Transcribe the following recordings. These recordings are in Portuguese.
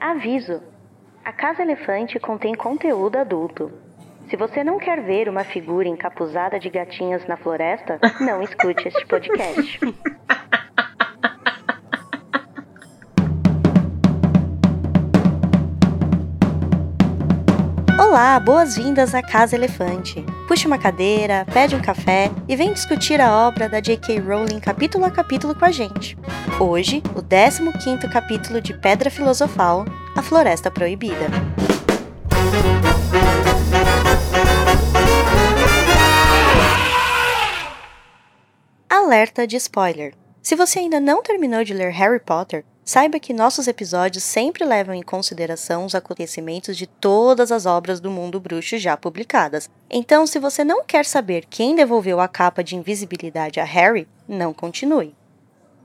Aviso! A Casa Elefante contém conteúdo adulto. Se você não quer ver uma figura encapuzada de gatinhas na floresta, não escute este podcast. Olá, boas-vindas à Casa Elefante. Puxe uma cadeira, pede um café e vem discutir a obra da J.K. Rowling capítulo a capítulo com a gente. Hoje, o 15º capítulo de Pedra Filosofal, A Floresta Proibida. Alerta de spoiler. Se você ainda não terminou de ler Harry Potter, saiba que nossos episódios sempre levam em consideração os acontecimentos de todas as obras do mundo bruxo já publicadas. Então, se você não quer saber quem devolveu a capa de invisibilidade a Harry, não continue.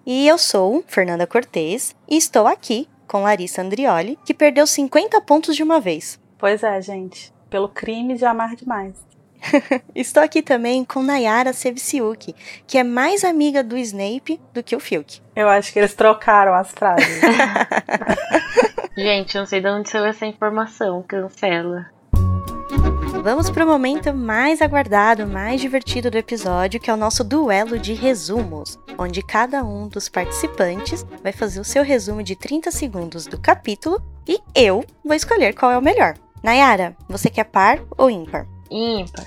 E eu sou Fernanda Cortez e estou aqui com Larissa Andriolli, que perdeu 50 pontos de uma vez. Pois é, gente. Pelo crime de amar demais. Estou aqui também com Nayara Sevisiuk, que é mais amiga do Snape do que o Filch. Eu acho que eles trocaram as frases. Gente, eu não sei de onde saiu essa informação, cancela. Vamos para o momento mais aguardado, mais divertido do episódio, que é o nosso duelo de resumos, onde cada um dos participantes vai fazer o seu resumo de 30 segundos do capítulo e eu vou escolher qual é o melhor. Nayara, você quer par ou ímpar? Ímpar.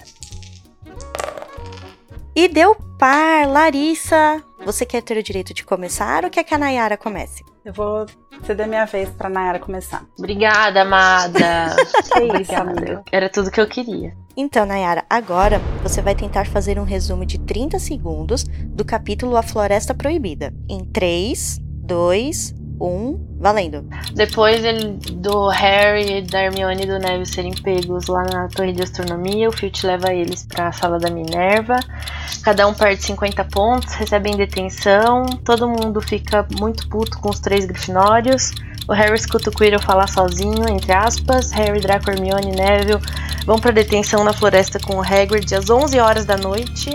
E deu par, Larissa. Você quer ter o direito de começar ou quer que a Nayara comece? Eu vou ceder minha vez pra Nayara começar. Obrigada, amada. Obrigada. Era tudo que eu queria. Então, Nayara, agora você vai tentar fazer um resumo de 30 segundos do capítulo A Floresta Proibida. Em 3, 2, 1, valendo. Depois do Harry, da Hermione e do Neville serem pegos lá na Torre de Astronomia, o Filch leva eles pra sala da Minerva. Cada um perde 50 pontos, recebem detenção. Todo mundo fica muito puto com os 3 Grifinórios. O Harry escuta o Quirrell falar sozinho, entre aspas. Harry, Draco, Hermione e Neville vão pra detenção na floresta com o Hagrid às 11 horas da noite.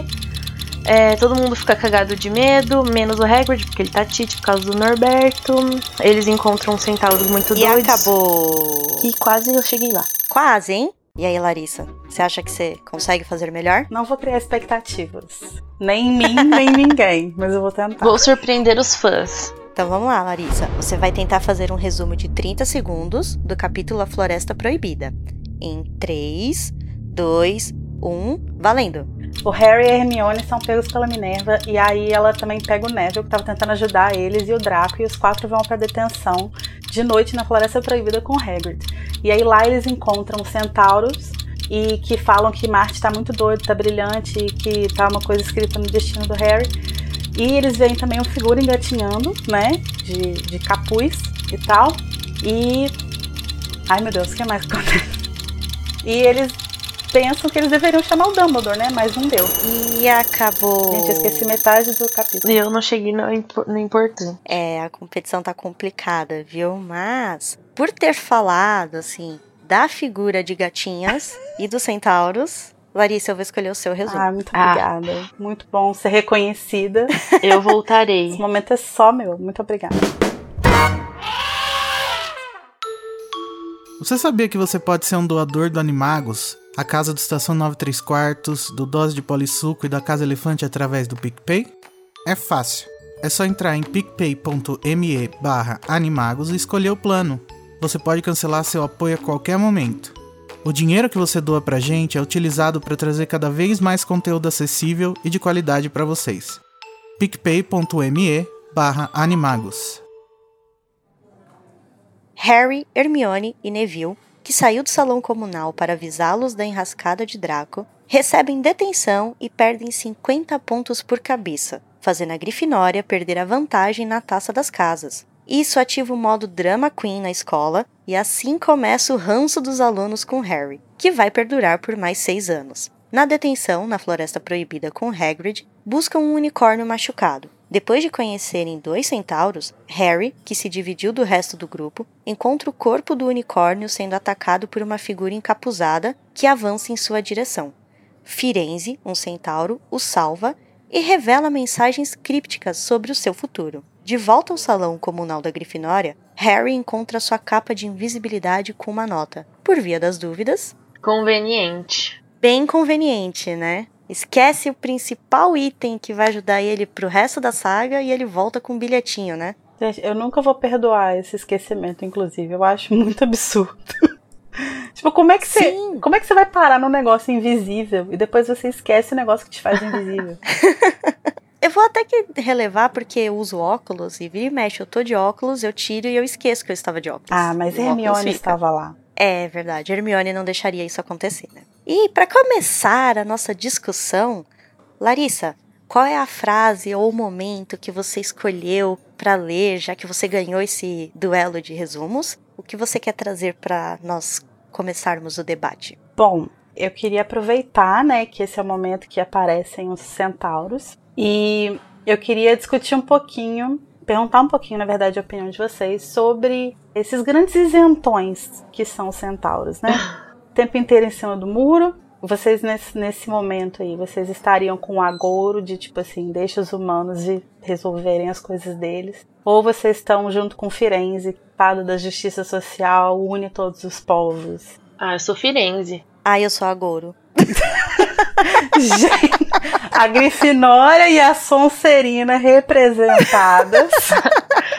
Todo mundo fica cagado de medo, menos o Hagrid, porque ele tá tite por causa do Norberto. Eles encontram centauros muito doidos. E acabou! E quase eu cheguei lá. Quase, hein? E aí, Larissa, você acha que você consegue fazer melhor? Não vou criar expectativas. Nem em mim, nem ninguém, mas eu vou tentar. Vou surpreender os fãs. Então vamos lá, Larissa. Você vai tentar fazer um resumo de 30 segundos do capítulo A Floresta Proibida. Em 3, 2, 1, valendo! O Harry e a Hermione são pegos pela Minerva e aí ela também pega o Neville, que estava tentando ajudar eles, e o Draco, e os 4 vão para detenção de noite na Floresta Proibida com o Hagrid. E aí lá eles encontram centauros e que falam que Marte está muito doido, está brilhante e que está uma coisa escrita no destino do Harry. E eles veem também uma figura engatinhando, né, de capuz e tal. E... ai meu Deus, o que mais acontece? E eles... penso que eles deveriam chamar o Dumbledore, né? Mas não deu. E acabou. Gente, eu esqueci metade do capítulo. E eu não cheguei no importante. É, a competição tá complicada, viu? Mas, por ter falado, assim, da figura de gatinhas e dos centauros, Larissa, eu vou escolher o seu resumo. Ah, muito obrigada. Muito bom ser reconhecida. Eu voltarei. Esse momento é só meu. Muito obrigada. Você sabia que você pode ser um doador do Animagos? A casa do Estação 93 Quartos, do Dose de Polissuco e da Casa Elefante através do PicPay? É fácil. É só entrar em picpay.me/animagos e escolher o plano. Você pode cancelar seu apoio a qualquer momento. O dinheiro que você doa pra gente é utilizado para trazer cada vez mais conteúdo acessível e de qualidade para vocês. picpay.me/animagos. Harry, Hermione e Neville, que saiu do salão comunal para avisá-los da enrascada de Draco, recebem detenção e perdem 50 pontos por cabeça, fazendo a Grifinória perder a vantagem na taça das casas. Isso ativa o modo Drama Queen na escola e assim começa o ranço dos alunos com Harry, que vai perdurar por mais 6 anos. Na detenção, na Floresta Proibida com Hagrid, buscam um unicórnio machucado. Depois de conhecerem 2 centauros, Harry, que se dividiu do resto do grupo, encontra o corpo do unicórnio sendo atacado por uma figura encapuzada que avança em sua direção. Firenze, um centauro, o salva e revela mensagens crípticas sobre o seu futuro. De volta ao salão comunal da Grifinória, Harry encontra sua capa de invisibilidade com uma nota. Por via das dúvidas... Conveniente. Bem conveniente, né? Esquece o principal item que vai ajudar ele pro resto da saga e ele volta com um bilhetinho, né? Gente, eu nunca vou perdoar esse esquecimento, inclusive. Eu acho muito absurdo. Tipo, como é que você vai parar num negócio invisível e depois você esquece o negócio que te faz invisível? Eu vou até que relevar, porque eu uso óculos e vira e mexe, eu tô de óculos, eu tiro e eu esqueço que eu estava de óculos. Ah, mas Hermione estava lá. É verdade, Hermione não deixaria isso acontecer, né? E pra começar a nossa discussão, Larissa, qual é a frase ou o momento que você escolheu pra ler, já que você ganhou esse duelo de resumos? O que você quer trazer pra nós começarmos o debate? Bom, eu queria aproveitar, né, que esse é o momento que aparecem os centauros. E eu queria discutir um pouquinho, perguntar um pouquinho, na verdade, a opinião de vocês sobre esses grandes isentões que são os centauros, né? O tempo inteiro em cima do muro. Vocês, nesse momento aí, vocês estariam com o agouro de, tipo assim, deixa os humanos de resolverem as coisas deles. Ou vocês estão junto com Firenze, fada da justiça social, une todos os povos. Ah, eu sou Firenze. Ah, eu sou agouro. Gente, a Grifinória e a Sonserina representadas.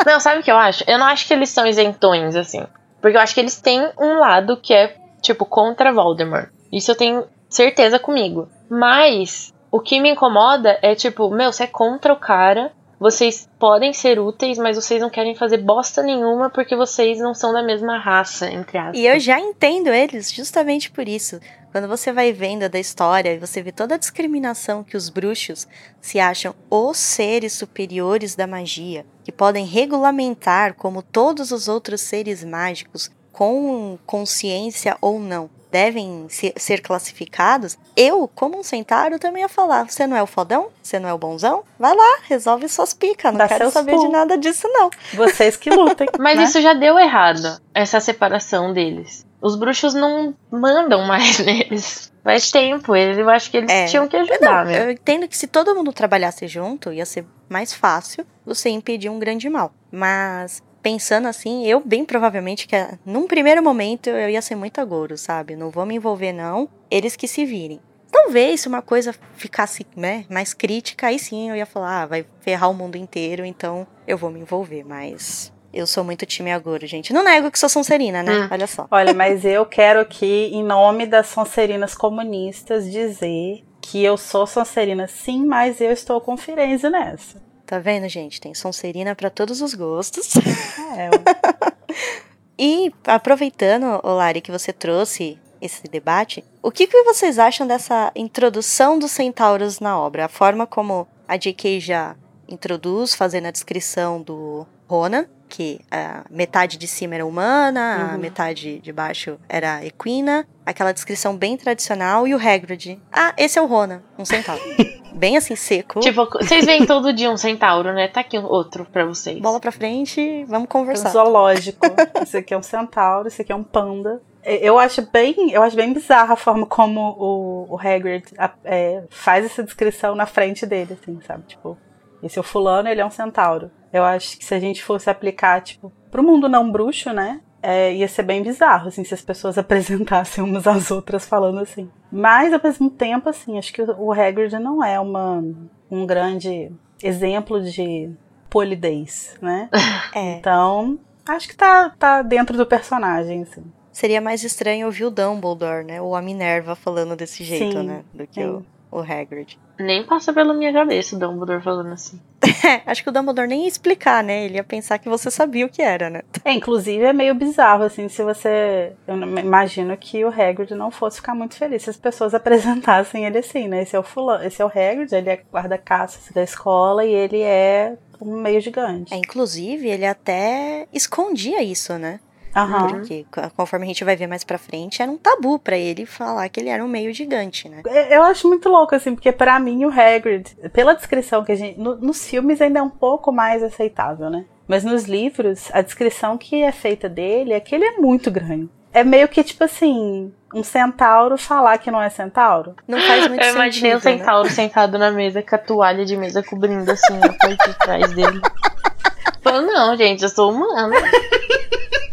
Não, sabe o que eu acho? Eu não acho que eles são isentões, assim. Porque eu acho que eles têm um lado que é, tipo, contra Voldemort. Isso eu tenho certeza comigo. Mas o que me incomoda é, tipo, meu, você é contra o cara. Vocês podem ser úteis, mas vocês não querem fazer bosta nenhuma porque vocês não são da mesma raça, entre aspas. E eu já entendo eles justamente por isso. Quando você vai vendo da história e você vê toda a discriminação que os bruxos se acham os seres superiores da magia, que podem regulamentar como todos os outros seres mágicos, com consciência ou não, devem ser classificados, eu, como um centauro, também ia falar, você não é o fodão? Você não é o bonzão? Vai lá, resolve suas picas, não dá, quero saber de nada disso não. Vocês que lutem. Mas né? Isso já deu errado, essa separação deles. Os bruxos não mandam mais neles. Faz tempo, eu acho que eles tinham que ajudar. Não, eu entendo que se todo mundo trabalhasse junto, ia ser mais fácil você impedir um grande mal. Mas... pensando assim, eu bem provavelmente que num primeiro momento eu ia ser muito agouro, sabe? Não vou me envolver não, eles que se virem. Talvez se uma coisa ficasse, né, mais crítica, aí sim eu ia falar, ah, vai ferrar o mundo inteiro, então eu vou me envolver, mas eu sou muito time agouro, gente. Não nego que sou Sonserina, né? Olha só. Olha, mas eu quero aqui, em nome das Sonserinas comunistas, dizer que eu sou Sonserina sim, mas eu estou com Firenze nessa. Tá vendo, gente? Tem Sonserina pra todos os gostos. É. E aproveitando, Lari, que você trouxe esse debate, o que vocês acham dessa introdução dos centauros na obra? A forma como a J.K. já introduz, fazendo a descrição do Ronan, que a metade de cima era humana, a metade de baixo era equina, aquela descrição bem tradicional, e o Hagrid. Ah, esse é o Ronan, um centauro. Bem assim, seco. Tipo, vocês veem todo dia um centauro, né? Tá aqui outro pra vocês. Bola pra frente, vamos conversar. É zoológico. Esse aqui é um centauro, esse aqui é um panda. Eu acho bem bizarra a forma como o Hagrid faz essa descrição na frente dele, assim, sabe? Tipo, esse é o fulano, ele é um centauro. Eu acho que se a gente fosse aplicar, tipo, pro mundo não bruxo, né? Ia ser bem bizarro, assim, se as pessoas apresentassem umas às outras falando assim. Mas, ao mesmo tempo, assim, acho que o Hagrid não é um grande exemplo de polidez, né? Então, acho que tá dentro do personagem, assim. Seria mais estranho ouvir o Dumbledore, né? Ou a Minerva falando desse jeito, sim, né? Do que o Hagrid. Nem passa pela minha cabeça o Dumbledore falando assim. Acho que o Dumbledore nem ia explicar, né? Ele ia pensar que você sabia o que era, né? Inclusive é meio bizarro, assim, se você... Eu imagino que o Hagrid não fosse ficar muito feliz se as pessoas apresentassem ele assim, né? Esse é o fulano, esse é o Hagrid, ele é guarda-caças da escola e ele é um meio gigante. Inclusive, ele até escondia isso, né? Uhum. Porque conforme a gente vai ver mais pra frente, era um tabu pra ele falar que ele era um meio gigante, né? Eu acho muito louco, assim, porque pra mim o Hagrid, pela descrição que a gente... Nos filmes ainda é um pouco mais aceitável, né? Mas nos livros, a descrição que é feita dele é que ele é muito grande. É meio que, tipo assim, um centauro falar que não é centauro. Não faz muito sentido, eu imaginei um centauro, né, sentado na mesa com a toalha de mesa cobrindo, assim, a parte de trás dele. Falando, não, gente, eu sou humana.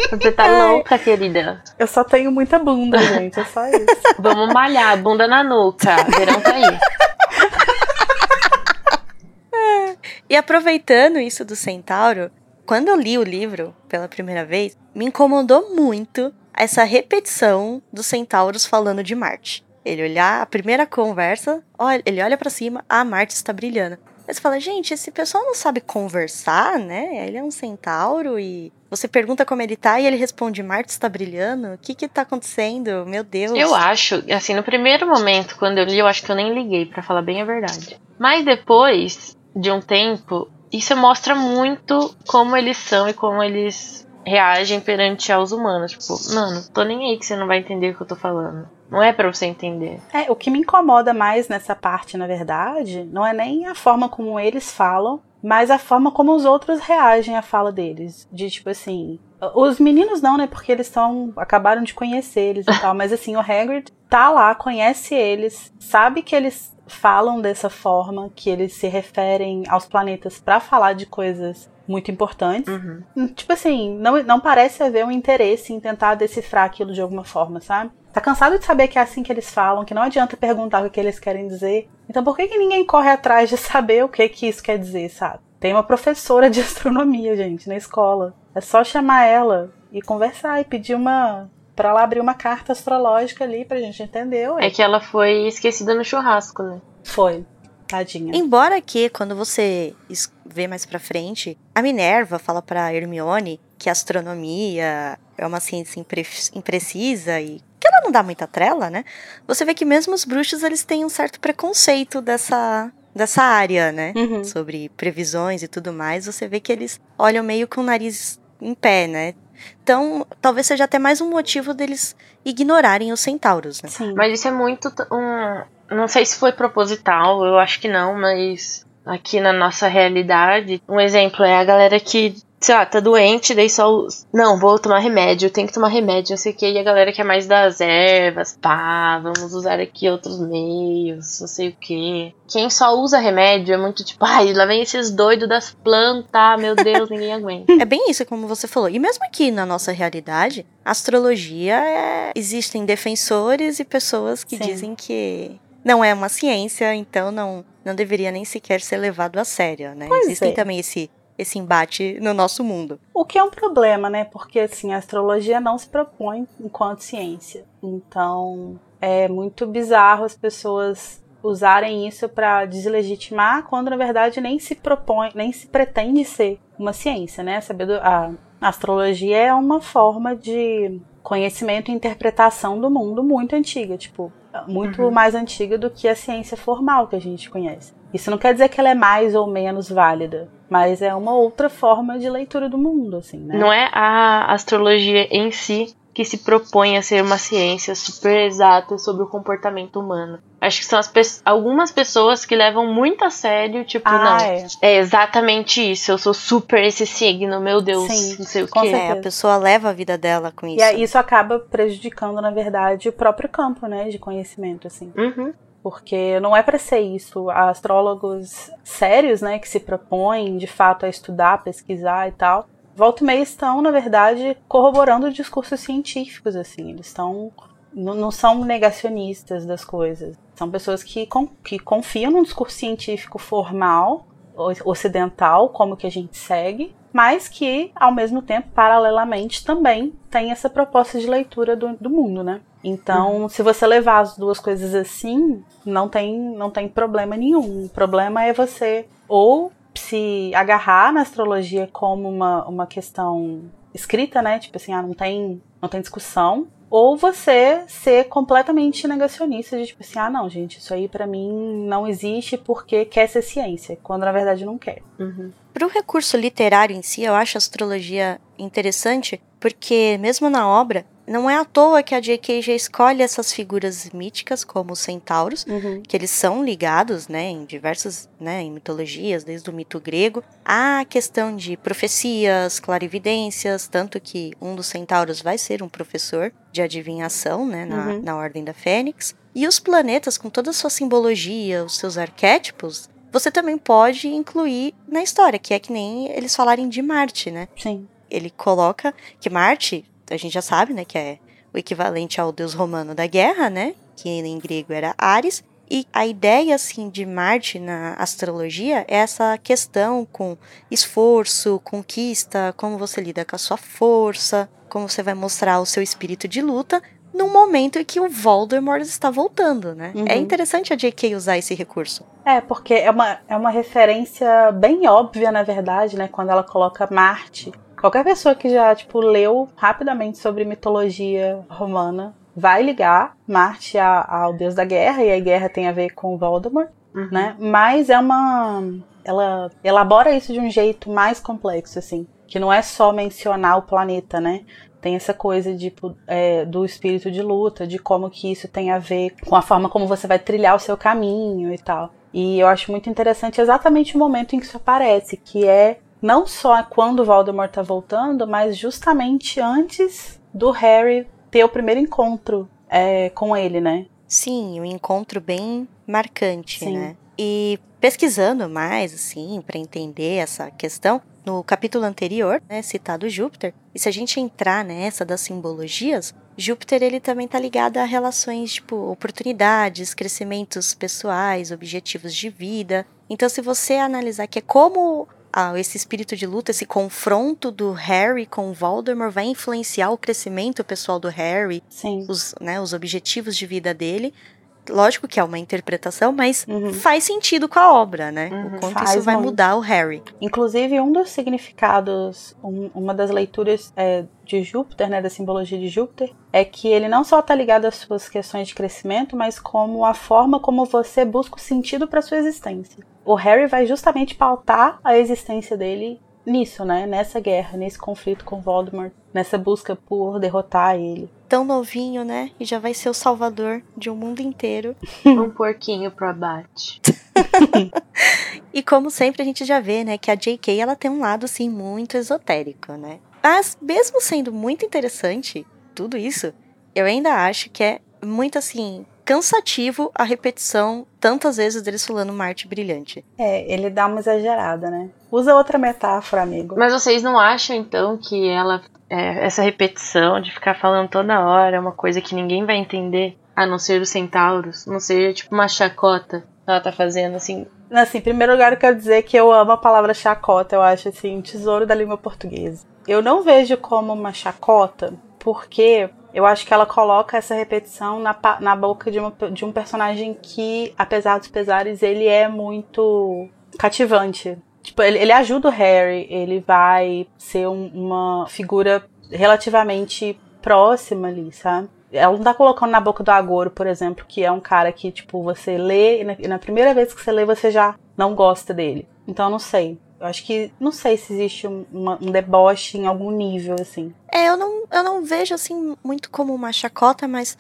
Você tá louca, querida. Eu só tenho muita bunda, gente. É só isso. Vamos malhar, bunda na nuca. Verão tá aí. E aproveitando isso do centauro, quando eu li o livro pela primeira vez, me incomodou muito essa repetição dos centauros falando de Marte. Ele olhar, a primeira conversa, ele olha pra cima, a Marte está brilhando. Aí você fala, gente, esse pessoal não sabe conversar, né? Ele é um centauro e você pergunta como ele tá e ele responde, Marte está brilhando? O que tá acontecendo? Meu Deus. Eu acho, assim, no primeiro momento, quando eu li, eu acho que eu nem liguei, pra falar bem a verdade. Mas depois de um tempo, isso mostra muito como eles são e como eles reagem perante aos humanos. Tipo, mano, tô nem aí que você não vai entender o que eu tô falando. Não é pra você entender. O que me incomoda mais nessa parte, na verdade, não é nem a forma como eles falam, mas a forma como os outros reagem à fala deles. De tipo assim, os meninos não, né, porque eles acabaram de conhecer eles e tal, mas assim, o Hagrid tá lá, conhece eles, sabe que eles falam dessa forma, que eles se referem aos planetas pra falar de coisas muito importantes. Uhum. Tipo assim, não parece haver um interesse em tentar decifrar aquilo de alguma forma, sabe? Tá cansado de saber que é assim que eles falam, que não adianta perguntar o que eles querem dizer. Então por que ninguém corre atrás de saber o que isso quer dizer, sabe? Tem uma professora de astronomia, gente, na escola. É só chamar ela e conversar e pedir pra ela abrir uma carta astrológica ali pra gente entender. Ué. É que ela foi esquecida no churrasco, né? Foi. Tadinha. Embora que, quando você vê mais pra frente, a Minerva fala pra Hermione que a astronomia é uma ciência imprecisa e que ela não dá muita trela, né? Você vê que mesmo os bruxos, eles têm um certo preconceito dessa área, né? Uhum. Sobre previsões e tudo mais. Você vê que eles olham meio com o nariz em pé, né? Então, talvez seja até mais um motivo deles ignorarem os centauros, né? Sim. Mas isso é muito... Não sei se foi proposital, eu acho que não, mas aqui na nossa realidade, um exemplo é a galera que, sei lá, tá doente, daí só... Não, vou tomar remédio, tenho que tomar remédio, não sei o que. E a galera que é mais das ervas, vamos usar aqui outros meios, não sei o que. Quem só usa remédio é muito tipo, lá vem esses doidos das plantas, meu Deus, ninguém aguenta. É bem isso, como você falou. E mesmo aqui na nossa realidade, a astrologia existem defensores e pessoas que dizem que... Não é uma ciência, então não deveria nem sequer ser levado a sério, né? Pois Existem também esse embate no nosso mundo. O que é um problema, né? Porque, assim, a astrologia não se propõe enquanto ciência. Então, é muito bizarro as pessoas usarem isso para deslegitimar, quando, na verdade, nem se propõe, nem se pretende ser uma ciência, né? A astrologia é uma forma de conhecimento e interpretação do mundo muito antiga, tipo... muito mais antiga do que a ciência formal que a gente conhece. Isso não quer dizer que ela é mais ou menos válida, mas é uma outra forma de leitura do mundo, assim, né? Não é a astrologia em si que se propõe a ser uma ciência super exata sobre o comportamento humano. Acho que são algumas pessoas que levam muito a sério, tipo, é exatamente isso, eu sou super esse signo, meu Deus, sim, não sei o que. A pessoa leva a vida dela com isso. E isso acaba prejudicando, na verdade, o próprio campo, né, de conhecimento, assim. Uhum. Porque não é pra ser isso. Astrólogos sérios, né, que se propõem, de fato, a estudar, pesquisar e tal... Volta e meia estão, na verdade, corroborando discursos científicos, assim. Eles não são negacionistas das coisas. São pessoas que confiam num discurso científico formal, ocidental, como que a gente segue, mas que, ao mesmo tempo, paralelamente, também tem essa proposta de leitura do mundo, né? Então, se você levar as duas coisas assim, não tem problema nenhum. O problema é você ou... se agarrar na astrologia como uma questão escrita, né? Tipo assim, não tem discussão. Ou você ser completamente negacionista de tipo assim, não, gente, isso aí pra mim não existe porque quer ser ciência, quando na verdade não quer. Uhum. Pro recurso literário em si, eu acho a astrologia interessante, porque mesmo na obra, não é à toa que a J.K. já escolhe essas figuras míticas, como os centauros, que eles são ligados, né, em diversas, né, em mitologias, desde o mito grego, à questão de profecias, clarividências, tanto que um dos centauros vai ser um professor de adivinhação, né, na Ordem da Fênix. E os planetas, com toda a sua simbologia, os seus arquétipos, você também pode incluir na história, que é que nem eles falarem de Marte, né? Sim. ele coloca que Marte, a gente já sabe, né, que é o equivalente ao deus romano da guerra, né, que em grego era Ares, e a ideia, assim, de Marte na astrologia é essa questão com esforço, conquista, como você lida com a sua força, como você vai mostrar o seu espírito de luta, num momento em que o Voldemort está voltando, né? Uhum. É interessante a J.K. usar esse recurso. É, porque é uma referência bem óbvia, na verdade, né? Quando ela coloca Marte. Qualquer pessoa que já, tipo, leu rapidamente sobre mitologia romana vai ligar Marte ao deus da guerra, e a guerra tem a ver com Voldemort, uhum, né? Mas ela elabora isso de um jeito mais complexo, assim. Que não é só mencionar o planeta, né? Tem essa coisa do espírito de luta, de como que isso tem a ver com a forma como você vai trilhar o seu caminho e tal. E eu acho muito interessante exatamente o momento em que isso aparece, que é não só quando o Voldemort tá voltando, mas justamente antes do Harry ter o primeiro encontro com ele, né? Sim, um encontro bem marcante, sim, né? E pesquisando mais, assim, para entender essa questão, no capítulo anterior, né, citado Júpiter, e se a gente entrar nessa das simbologias, Júpiter ele também tá ligado a relações, tipo, oportunidades, crescimentos pessoais, objetivos de vida. Então, se você analisar que é como esse espírito de luta, esse confronto do Harry com o Voldemort vai influenciar o crescimento pessoal do Harry, sim, os objetivos de vida dele. Lógico que é uma interpretação, mas uhum, faz sentido com a obra, né? Uhum, o quanto isso vai mudar o Harry. Inclusive, um dos significados, uma das leituras de Júpiter, né, da simbologia de Júpiter, é que ele não só está ligado às suas questões de crescimento, mas como a forma como você busca o sentido para sua existência. O Harry vai justamente pautar a existência dele nisso, né? Nessa guerra, nesse conflito com Voldemort, nessa busca por derrotar ele. Tão novinho, né? E já vai ser o salvador de um mundo inteiro. Um porquinho pro abate. E como sempre a gente já vê, né? Que a J.K. ela tem um lado, assim, muito esotérico, né? Mas mesmo sendo muito interessante tudo isso, eu ainda acho que é muito, assim, cansativo a repetição tantas vezes deles falando Marte brilhante. É, ele dá uma exagerada, né? Usa outra metáfora, amigo. Mas vocês não acham, então, que essa repetição de ficar falando toda hora é uma coisa que ninguém vai entender, a não ser os centauros? Não seja tipo uma chacota que ela tá fazendo, assim? Assim, em primeiro lugar, eu quero dizer que eu amo a palavra chacota. Eu acho, assim, tesouro da língua portuguesa. Eu não vejo como uma chacota, porque eu acho que ela coloca essa repetição na boca de um personagem que, apesar dos pesares, ele é muito cativante. Tipo, ele ajuda o Harry, ele vai ser uma figura relativamente próxima ali, sabe? Ela não tá colocando na boca do Agouro, por exemplo, que é um cara que, tipo, você lê e na primeira vez que você lê você já não gosta dele. Então, não sei. Eu acho que, não sei se existe um deboche em algum nível, assim. É, eu não vejo, assim, muito como uma chacota, mas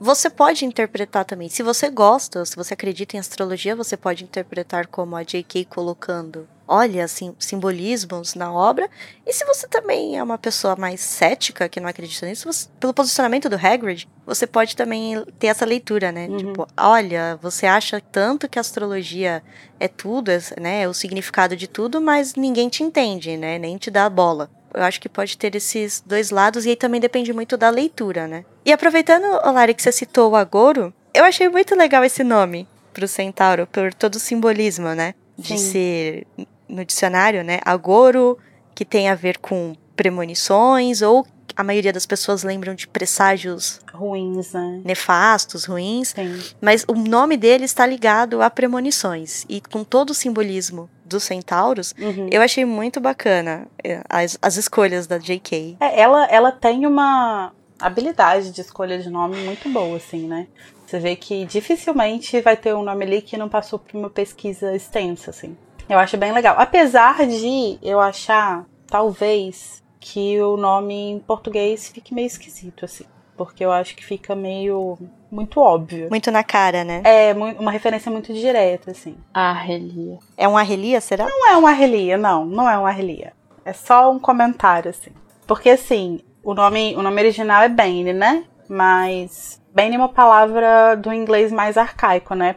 você pode interpretar também. Se você gosta, se você acredita em astrologia, você pode interpretar como a J.K. colocando, olha, assim, simbolismos na obra. E se você também é uma pessoa mais cética, que não acredita nisso, pelo posicionamento do Hagrid, você pode também ter essa leitura, né? Uhum. Tipo, olha, você acha tanto que a astrologia é tudo, né? É o significado de tudo, mas ninguém te entende, né? Nem te dá a bola. Eu acho que pode ter esses dois lados, e aí também depende muito da leitura, né? E aproveitando, Lari, que você citou o Agouro, eu achei muito legal esse nome pro centauro, por todo o simbolismo, né? De ser, no dicionário, né, Agouro, que tem a ver com premonições, ou a maioria das pessoas lembram de presságios ruins, né? Nefastos, ruins. Sim. Mas o nome dele está ligado a premonições. E com todo o simbolismo dos centauros, uhum, eu achei muito bacana as escolhas da J.K. Ela tem uma habilidade de escolha de nome muito boa, assim, né? Você vê que dificilmente vai ter um nome ali que não passou por uma pesquisa extensa, assim. Eu acho bem legal. Apesar de eu achar, talvez, que o nome em português fique meio esquisito, assim. Porque eu acho que fica meio muito óbvio. Muito na cara, né? É, uma referência muito direta, assim. Arrelia. É um arrelia, será? Não é um arrelia, não. Não é um arrelia. É só um comentário, assim. Porque, assim, o nome original é Bane, né? Mas Bane é uma palavra do inglês mais arcaico, né?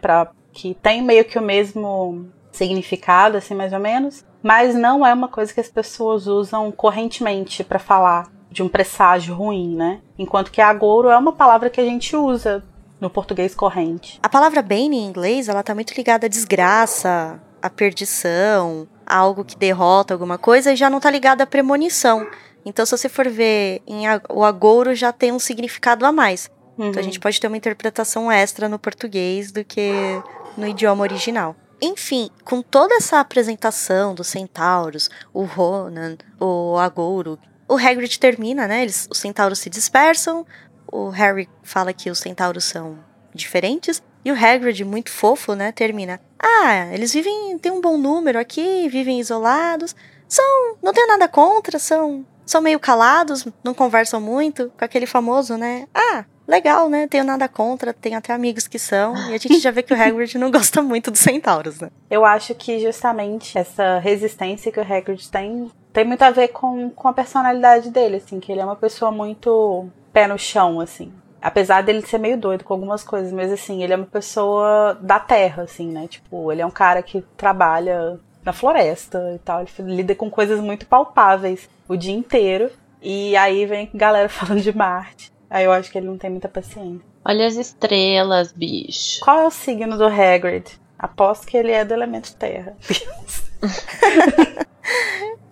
Que tem meio que o mesmo significado, assim, mais ou menos. mas não é uma coisa que as pessoas usam correntemente para falar de um presságio ruim, né? Enquanto que agouro é uma palavra que a gente usa no português corrente. A palavra bane em inglês, ela tá muito ligada à desgraça, à perdição, a algo que derrota alguma coisa, e já não tá ligada à premonição. Então, se você for ver, o agouro já tem um significado a mais. Uhum. Então, a gente pode ter uma interpretação extra no português do que no idioma original. Enfim, com toda essa apresentação dos centauros, o Ronan, o agouro, o Hagrid termina, né? Os centauros se dispersam, o Harry fala que os centauros são diferentes, e o Hagrid, muito fofo, né, termina. Ah, eles vivem, tem um bom número aqui, vivem isolados, não tenho nada contra, são meio calados, não conversam muito, com aquele famoso, né, ah, legal, né, tenho nada contra, tenho até amigos que são, e a gente já vê que o Hagrid não gosta muito dos centauros, né. Eu acho que justamente essa resistência que o Hagrid tem muito a ver com a personalidade dele, assim, que ele é uma pessoa muito pé no chão, assim. Apesar dele ser meio doido com algumas coisas, mas assim, ele é uma pessoa da terra, assim, né? Tipo, ele é um cara que trabalha na floresta e tal, ele lida com coisas muito palpáveis o dia inteiro, e aí vem galera falando de Marte. Aí eu acho que ele não tem muita paciência. Olha as estrelas, bicho. Qual é o signo do Hagrid? Aposto que ele é do elemento terra.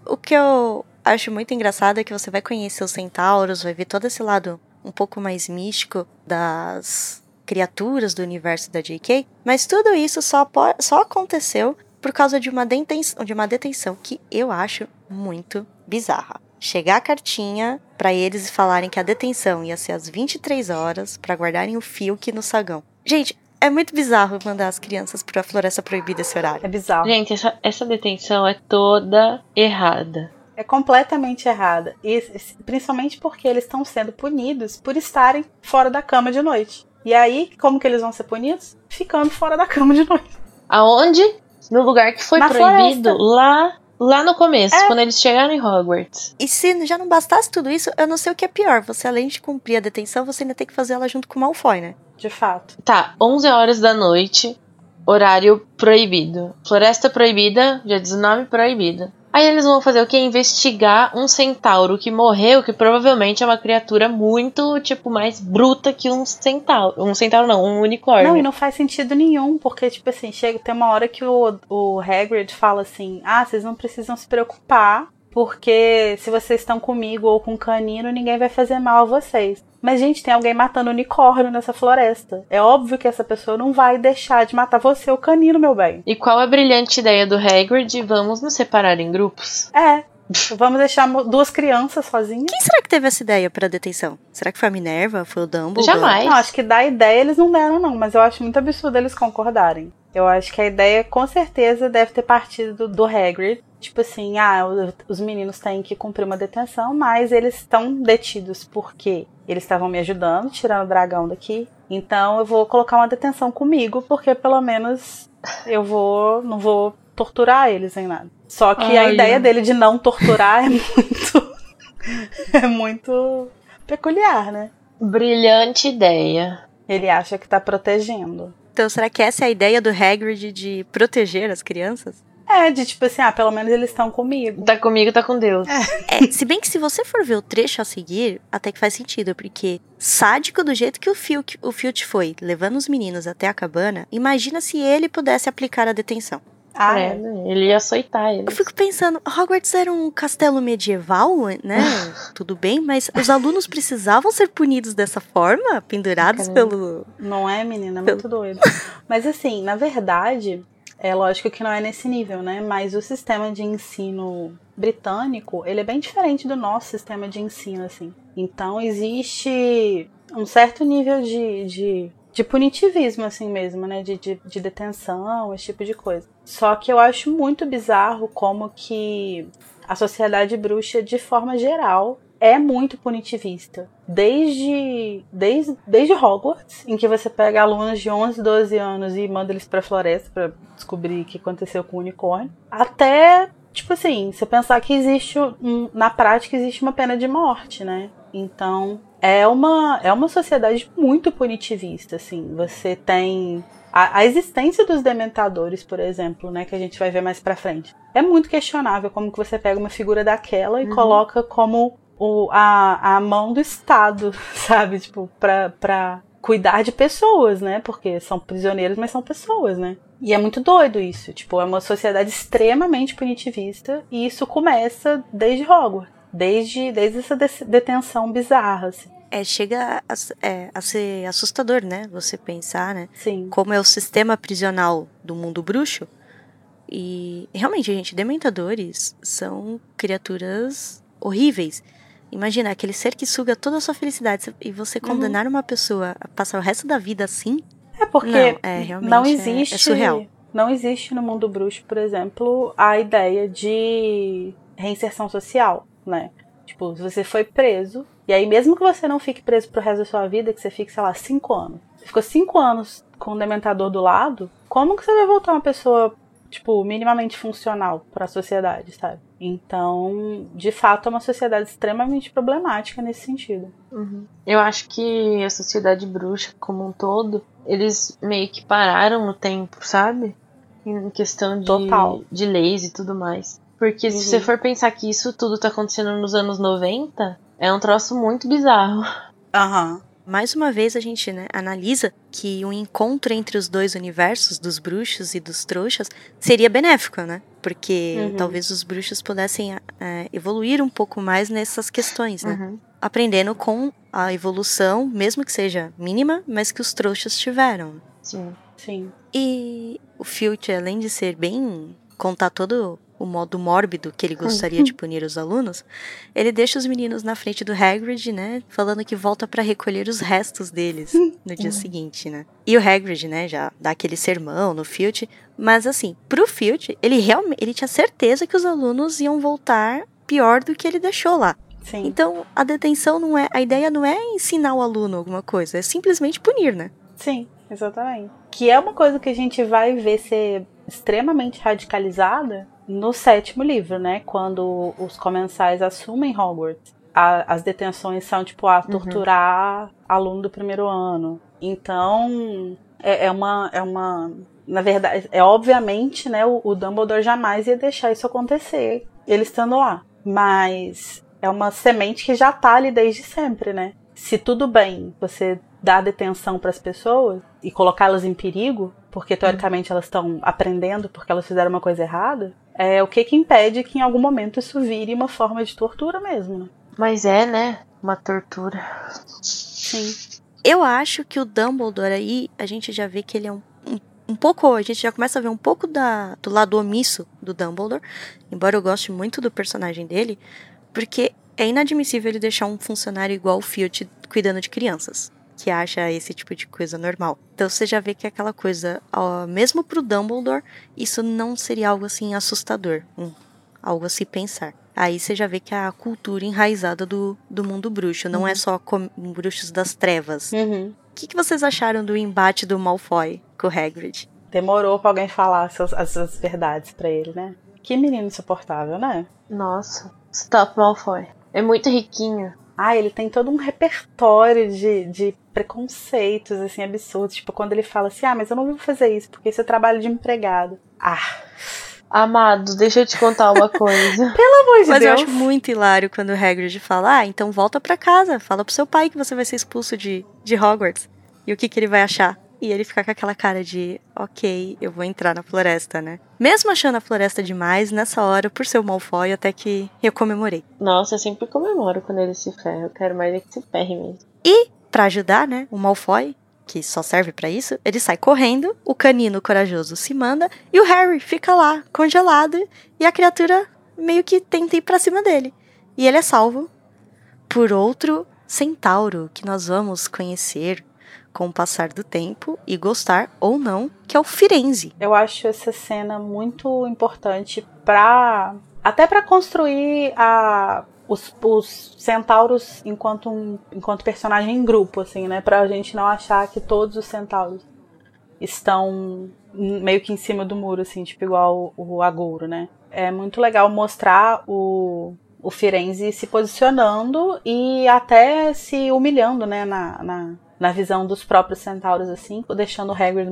O que eu acho muito engraçado é que você vai conhecer os centauros, vai ver todo esse lado um pouco mais místico das criaturas do universo da J.K., mas tudo isso só aconteceu por causa de uma detenção que eu acho muito bizarra. Chegar a cartinha para eles e falarem que a detenção ia ser às 23 horas para guardarem o Filch no sagão. Gente, é muito bizarro mandar as crianças pra Floresta Proibida esse horário. É bizarro. Gente, essa detenção é toda errada. É completamente errada. E, principalmente porque eles estão sendo punidos por estarem fora da cama de noite. E aí, como que eles vão ser punidos? Ficando fora da cama de noite. Aonde? No lugar que foi proibido. Lá no começo, quando eles chegaram em Hogwarts. E se já não bastasse tudo isso, eu não sei o que é pior. Você, além de cumprir a detenção, você ainda tem que fazer ela junto com o Malfoy, né? De fato. Tá, 11 horas da noite, horário proibido. Floresta proibida, dia 19 proibida. Aí eles vão fazer o quê? Investigar um centauro que morreu, que provavelmente é uma criatura muito, tipo, mais bruta que um centauro. Um centauro não, um unicórnio. Não, e não faz sentido nenhum, porque, tipo assim, tem uma hora que o Hagrid fala assim, vocês não precisam se preocupar, porque se vocês estão comigo ou com um canino, ninguém vai fazer mal a vocês. Mas, gente, tem alguém matando unicórnio nessa floresta. É óbvio que essa pessoa não vai deixar de matar você ou o canino, meu bem. E qual a brilhante ideia do Hagrid? Vamos nos separar em grupos? É. Vamos deixar duas crianças sozinhas. Quem será que teve essa ideia pra detenção? Será que foi a Minerva? Foi o Dumbledore? Jamais. Não, acho que da ideia eles não deram, não. Mas eu acho muito absurdo eles concordarem. Eu acho que a ideia, com certeza, deve ter partido do Hagrid. Tipo assim, os meninos têm que cumprir uma detenção, mas eles estão detidos porque eles estavam me ajudando, tirando o dragão daqui. Então eu vou colocar uma detenção comigo, porque pelo menos não vou torturar eles em nada. Só que a ideia dele de não torturar é muito... é muito peculiar, né? Brilhante ideia. Ele acha que tá protegendo. Então, será que essa é a ideia do Hagrid de proteger as crianças? É, de tipo assim, pelo menos eles estão comigo. Tá comigo, tá com Deus. Se bem que se você for ver o trecho a seguir, até que faz sentido, porque sádico do jeito que o Filch foi, levando os meninos até a cabana, imagina se ele pudesse aplicar a detenção. Ele ia açoitar ele. Eu fico pensando, Hogwarts era um castelo medieval, né? Tudo bem, mas os alunos precisavam ser punidos dessa forma? Pendurados pelo... Não é, menina? É muito doido. Mas assim, na verdade, é lógico que não é nesse nível, né? Mas o sistema de ensino britânico, ele é bem diferente do nosso sistema de ensino, assim. Então existe um certo nível de punitivismo, assim mesmo, né? De detenção, esse tipo de coisa. Só que eu acho muito bizarro como que a sociedade bruxa, de forma geral, é muito punitivista. Desde Hogwarts, em que você pega alunos de 11, 12 anos e manda eles pra floresta pra descobrir o que aconteceu com o unicórnio, até, tipo assim, você pensar que existe, na prática, existe uma pena de morte, né? Então... É uma sociedade muito punitivista, assim. Você tem A existência dos dementadores, por exemplo, né, que a gente vai ver mais pra frente, é muito questionável como que você pega uma figura daquela e coloca como a mão do Estado, sabe? Tipo, pra cuidar de pessoas, né? Porque são prisioneiros, mas são pessoas, né? E é muito doido isso. Tipo, é uma sociedade extremamente punitivista e isso começa desde Hogwarts, desde essa detenção bizarra, assim. Chega a ser assustador, né? Você pensar, né? Sim. Como é o sistema prisional do mundo bruxo. E realmente, gente, dementadores são criaturas horríveis. Imagina, aquele ser que suga toda a sua felicidade e você condenar uma pessoa a passar o resto da vida assim... É porque não existe... É surreal. Não existe no mundo bruxo, por exemplo, a ideia de reinserção social, né? Tipo, se você foi preso... E aí, mesmo que você não fique preso pro resto da sua vida, que você fique, sei lá, 5 anos. Você ficou 5 anos com o dementador do lado, como que você vai voltar uma pessoa, tipo, minimamente funcional pra sociedade, sabe? Então, de fato, é uma sociedade extremamente problemática nesse sentido. Uhum. Eu acho que a sociedade bruxa, como um todo, eles meio que pararam no tempo, sabe? Em questão de leis e tudo mais. Porque se você for pensar que isso tudo tá acontecendo nos anos 90... É um troço muito bizarro. Aham. Mais uma vez a gente, né, analisa que o encontro entre os dois universos, dos bruxos e dos trouxas, seria benéfico, né? Porque talvez os bruxos pudessem evoluir um pouco mais nessas questões, né? Aprendendo com a evolução, mesmo que seja mínima, mas que os trouxas tiveram. Sim, sim. E o Filch, além de ser bem... contar todo... o modo mórbido que ele gostaria de punir os alunos, ele deixa os meninos na frente do Hagrid, né, falando que volta pra recolher os restos deles no dia seguinte, né. E o Hagrid, né, já dá aquele sermão no Filch, mas assim, pro Filch, ele tinha certeza que os alunos iam voltar pior do que ele deixou lá. Sim. Então, a detenção não é, a ideia não é ensinar o aluno alguma coisa, é simplesmente punir, né. Sim, exatamente. Que é uma coisa que a gente vai ver ser extremamente radicalizada no 7º livro, né? Quando os comensais assumem Hogwarts, as detenções são, tipo, torturar aluno do primeiro ano. Então, Na verdade, obviamente, né? O Dumbledore jamais ia deixar isso acontecer, ele estando lá. Mas é uma semente que já tá ali desde sempre, né? Se tudo bem você dar detenção para as pessoas e colocá-las em perigo, porque teoricamente elas estão aprendendo porque elas fizeram uma coisa errada, o que impede que em algum momento isso vire uma forma de tortura mesmo, né? Mas né? Uma tortura. Sim. Eu acho que o Dumbledore aí, a gente já vê que ele é um pouco... A gente já começa a ver um pouco do lado omisso do Dumbledore, embora eu goste muito do personagem dele, porque é inadmissível ele deixar um funcionário igual o Filch cuidando de crianças, que acha esse tipo de coisa normal. Então você já vê que é aquela coisa, mesmo pro Dumbledore, isso não seria algo assim assustador, algo a se pensar. Aí você já vê que é a cultura enraizada do mundo bruxo, não é só bruxos das trevas. O que vocês acharam do embate do Malfoy com o Hagrid? Demorou pra alguém falar as verdades pra ele, né? Que menino insuportável, né? Nossa, stop Malfoy. É muito riquinho. Ah, ele tem todo um repertório de preconceitos, assim, absurdos. Tipo, quando ele fala assim, mas eu não vou fazer isso, porque isso é trabalho de empregado. Amado, deixa eu te contar uma coisa. Pelo amor de Deus. Mas eu acho muito hilário quando o Hagrid fala, então volta pra casa, fala pro seu pai que você vai ser expulso de Hogwarts. E o que ele vai achar? E ele fica com aquela cara de, ok, eu vou entrar na floresta, né? Mesmo achando a floresta demais, nessa hora, por ser o Malfoy, até que eu comemorei. Nossa, eu sempre comemoro quando ele se ferra. Eu quero mais é que se ferre mesmo. E, pra ajudar, né, o Malfoy, que só serve pra isso, ele sai correndo, o canino corajoso se manda, e o Harry fica lá, congelado, e a criatura meio que tenta ir pra cima dele. E ele é salvo por outro centauro que nós vamos conhecer com o passar do tempo e gostar ou não, que é o Firenze. Eu acho essa cena muito importante até pra construir os centauros enquanto personagem em grupo, assim, né? Pra gente não achar que todos os centauros estão meio que em cima do muro, assim, tipo igual o Agouro, né? É muito legal mostrar o o Firenze se posicionando e até se humilhando, né, na visão dos próprios centauros, assim, deixando o Hagrid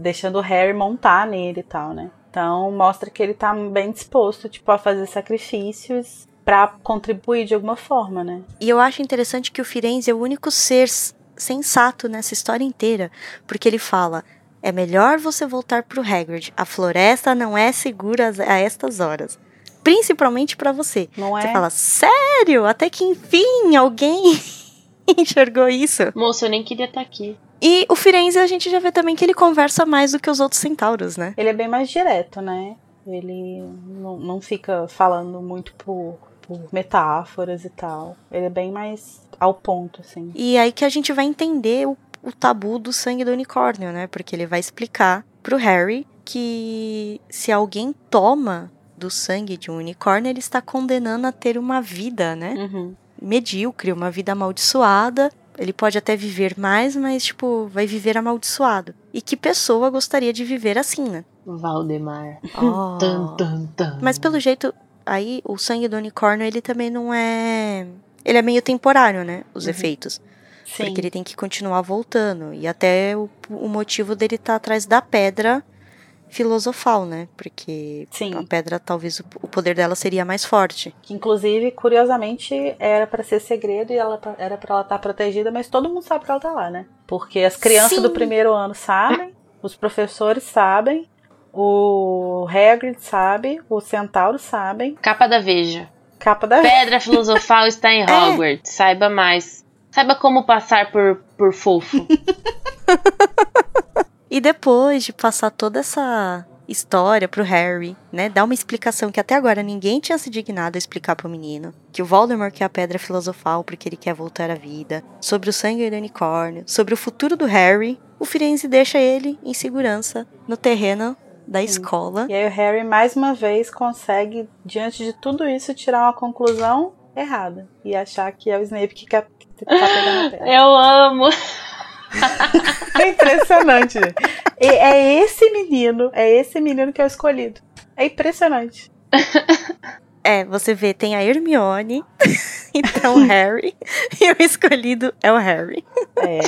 deixando o Harry montar nele e tal, né. Então mostra que ele tá bem disposto, tipo, a fazer sacrifícios pra contribuir de alguma forma, né. E eu acho interessante que o Firenze é o único ser sensato nessa história inteira, porque ele fala: é melhor você voltar pro Hagrid. A floresta não é segura a estas horas. Principalmente pra você. Não é? Você fala: sério? Até que enfim alguém enxergou isso. Moço, eu nem queria estar aqui. E o Firenze, a gente já vê também que ele conversa mais do que os outros centauros, né? Ele é bem mais direto, né? Ele não fica falando muito por metáforas e tal. Ele é bem mais ao ponto, assim. E aí que a gente vai entender o tabu do sangue do unicórnio, né? Porque ele vai explicar pro Harry que se alguém toma do sangue de um unicórnio, ele está condenando a ter uma vida, né? Uhum. Medíocre, uma vida amaldiçoada. Ele pode até viver mais, mas, tipo, vai viver amaldiçoado. E que pessoa gostaria de viver assim, né? Valdemar. Oh. Tum, tum, tum. Mas, pelo jeito, aí, o sangue do unicórnio, ele também não é... Ele é meio temporário, né? Os efeitos. Sim. Porque ele tem que continuar voltando. E até o motivo dele estar atrás da pedra filosofal, né? Porque Sim. a pedra, talvez, o poder dela seria mais forte. Que, inclusive, curiosamente, era pra ser segredo e ela era pra ela estar protegida, mas todo mundo sabe que ela tá lá, né? Porque as crianças Sim. do primeiro ano sabem, os professores sabem, o Hagrid sabe, o Centauro sabem. Capa da Veja. Capa da Veja. Pedra filosofal está em Hogwarts. É. Saiba mais. Saiba como passar por fofo. E depois de passar toda essa história pro Harry, né? Dar uma explicação que até agora ninguém tinha se dignado a explicar pro menino. Que o Voldemort quer a pedra filosofal porque ele quer voltar à vida. Sobre o sangue do unicórnio. Sobre o futuro do Harry. O Firenze deixa ele em segurança no terreno da escola. E aí o Harry mais uma vez consegue, diante de tudo isso, tirar uma conclusão errada. E achar que é o Snape que quer... Eu amo. É impressionante. É esse menino que é o escolhido. É impressionante. É, você vê, tem a Hermione, então o Harry, e o escolhido é o Harry. É.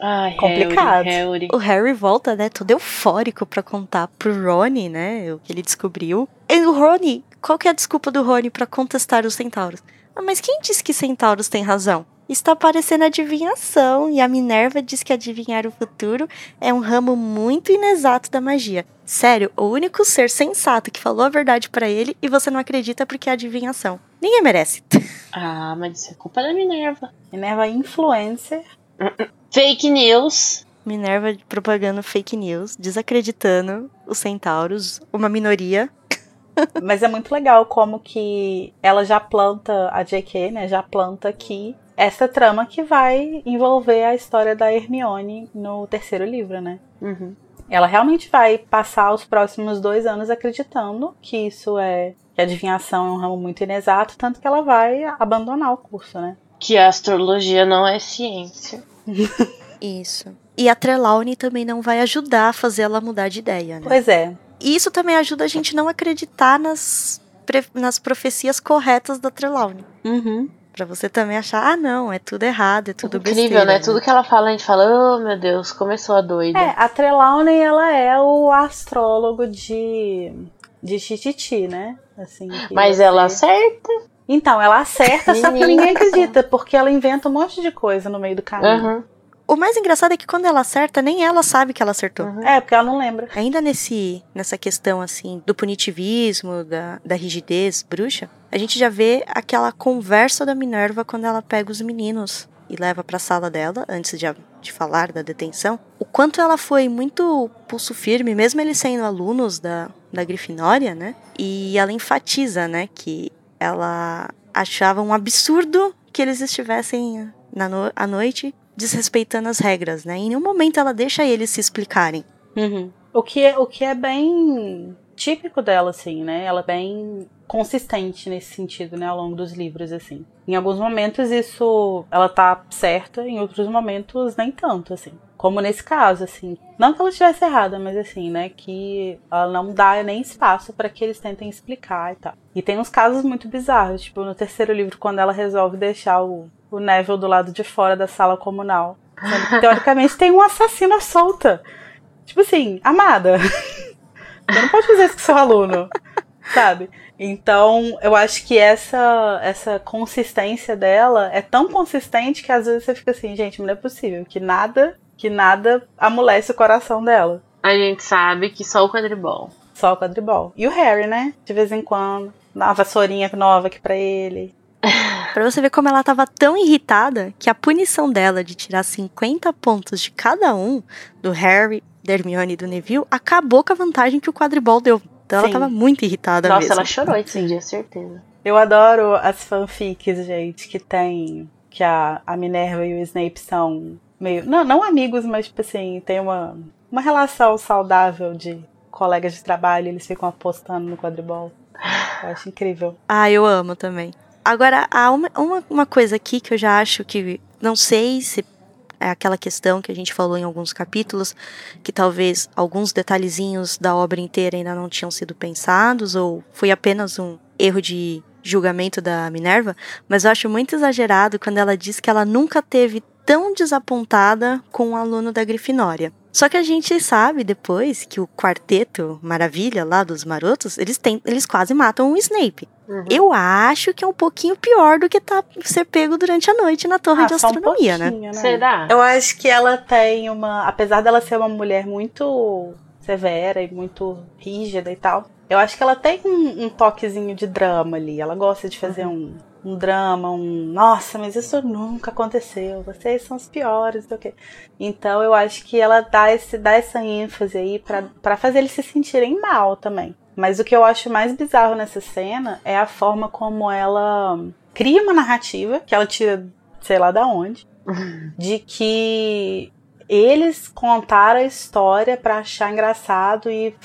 Ai, complicado. Harry. O Harry volta, né, todo eufórico pra contar pro Rony, né, o que ele descobriu. E o Rony, qual que é a desculpa do Rony pra contestar os centauros? Ah, mas quem disse que centauros tem razão? Está parecendo adivinhação, e a Minerva diz que adivinhar o futuro é um ramo muito inexato da magia. Sério, o único ser sensato que falou a verdade pra ele e você não acredita porque é adivinhação. Ninguém merece. Ah, mas isso é culpa da Minerva. Minerva é influencer. Fake news. Minerva propagando fake news, desacreditando os centauros, uma minoria. Mas é muito legal como que ela já planta, a J.K., né, já planta aqui essa trama que vai envolver a história da Hermione no terceiro livro, né? Uhum. Ela realmente vai passar os próximos 2 anos acreditando que isso é... que a adivinhação é um ramo muito inexato, tanto que ela vai abandonar o curso, né? Que a astrologia não é ciência. Isso. E a Trelawney também não vai ajudar a fazer ela mudar de ideia, né? Pois é. E isso também ajuda a gente não acreditar nas profecias corretas da Trelawney. Uhum. Pra você também achar, ah não, é tudo errado, é tudo besteira. Incrível, né? Tudo que ela fala, a gente fala, oh meu Deus, começou a doida. É, a Trelawney, ela é o astrólogo de Tititi, né? Assim, mas ela acerta. Então, ela acerta, só que ninguém acredita, porque ela inventa um monte de coisa no meio do caminho. Uhum. O mais engraçado é que quando ela acerta, nem ela sabe que ela acertou. Uhum. É, porque ela não lembra. Ainda nessa questão, assim, do punitivismo, da rigidez bruxa, a gente já vê aquela conversa da Minerva quando ela pega os meninos e leva pra sala dela, antes de falar da detenção. O quanto ela foi muito pulso firme, mesmo eles sendo alunos da Grifinória, né? E ela enfatiza, né, que ela achava um absurdo que eles estivessem à noite... desrespeitando as regras, né? Em nenhum momento ela deixa eles se explicarem. Uhum. O que é bem típico dela, assim, né? Ela é bem consistente nesse sentido, né? Ao longo dos livros, assim. Em alguns momentos isso... ela tá certa, em outros momentos nem tanto, assim. Como nesse caso, assim. Não que ela estivesse errada, mas assim, né? Que ela não dá nem espaço pra que eles tentem explicar e tal. E tem uns casos muito bizarros, tipo, no terceiro livro, quando ela resolve deixar o Neville do lado de fora da sala comunal. Então, teoricamente tem uma assassina solta. Tipo assim, amada... você não pode fazer isso com seu aluno, sabe? Então, eu acho que essa consistência dela é tão consistente que às vezes você fica assim, gente, não é possível, que nada amolece o coração dela. A gente sabe que só o quadribol. Só o quadribol. E o Harry, né? De vez em quando, dá uma vassourinha nova aqui pra ele. Pra você ver como ela tava tão irritada que a punição dela de tirar 50 pontos de cada um, do Harry, da Hermione e do Neville, acabou com a vantagem que o quadribol deu. Então sim, ela tava muito irritada. Nossa, mesmo. Ela chorou esse dia, certeza. Eu adoro as fanfics, gente, que tem... que a Minerva e o Snape são meio... Não amigos, mas, tipo assim, tem uma relação saudável de colegas de trabalho. Eles ficam apostando no quadribol. Eu acho incrível. Ah, eu amo também. Agora, há uma coisa aqui que eu já acho que... não sei se... é aquela questão que a gente falou em alguns capítulos, que talvez alguns detalhezinhos da obra inteira ainda não tinham sido pensados, ou foi apenas um erro de julgamento da Minerva, mas eu acho muito exagerado quando ela diz que ela nunca teve tão desapontada com um aluno da Grifinória. Só que a gente sabe depois que o quarteto Maravilha lá dos marotos, eles quase matam o Snape. Uhum. Eu acho que é um pouquinho pior do que ser pego durante a noite na torre de astronomia, né? Será? Eu acho que ela tem uma... apesar dela ser uma mulher muito severa e muito rígida e tal, eu acho que ela tem um toquezinho de drama ali. Ela gosta de fazer um drama, nossa, mas isso nunca aconteceu, vocês são os piores, do que. Então eu acho que ela dá essa ênfase aí pra fazer eles se sentirem mal também. Mas o que eu acho mais bizarro nessa cena é a forma como ela cria uma narrativa, que ela tira sei lá da onde, de que eles contaram a história pra achar engraçado e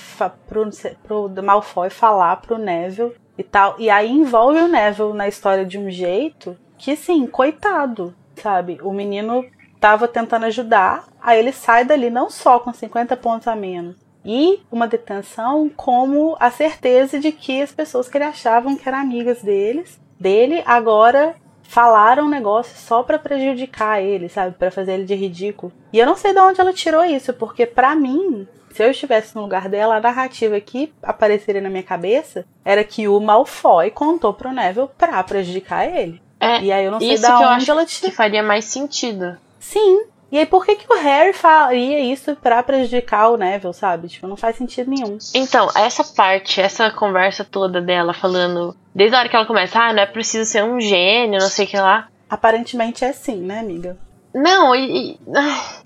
pro Malfoy falar pro Neville e tal, e aí envolve o Neville na história de um jeito que, assim, coitado, sabe? O menino tava tentando ajudar, aí ele sai dali não só com 50 pontos a menos e uma detenção, como a certeza de que as pessoas que ele achavam que eram amigas dele agora falaram um negócio só pra prejudicar ele, sabe? Pra fazer ele de ridículo. E eu não sei de onde ela tirou isso, porque pra mim... se eu estivesse no lugar dela, a narrativa que apareceria na minha cabeça era que o Malfoy contou pro Neville pra prejudicar ele. É, e aí eu não sei da onde eu acho ela que faria mais sentido. Sim. E aí por que o Harry faria isso pra prejudicar o Neville, sabe? Tipo, não faz sentido nenhum. Então, essa parte, essa conversa toda dela falando... desde a hora que ela começa, não é preciso ser um gênio, não sei o que lá. Aparentemente é sim, né, amiga? Não,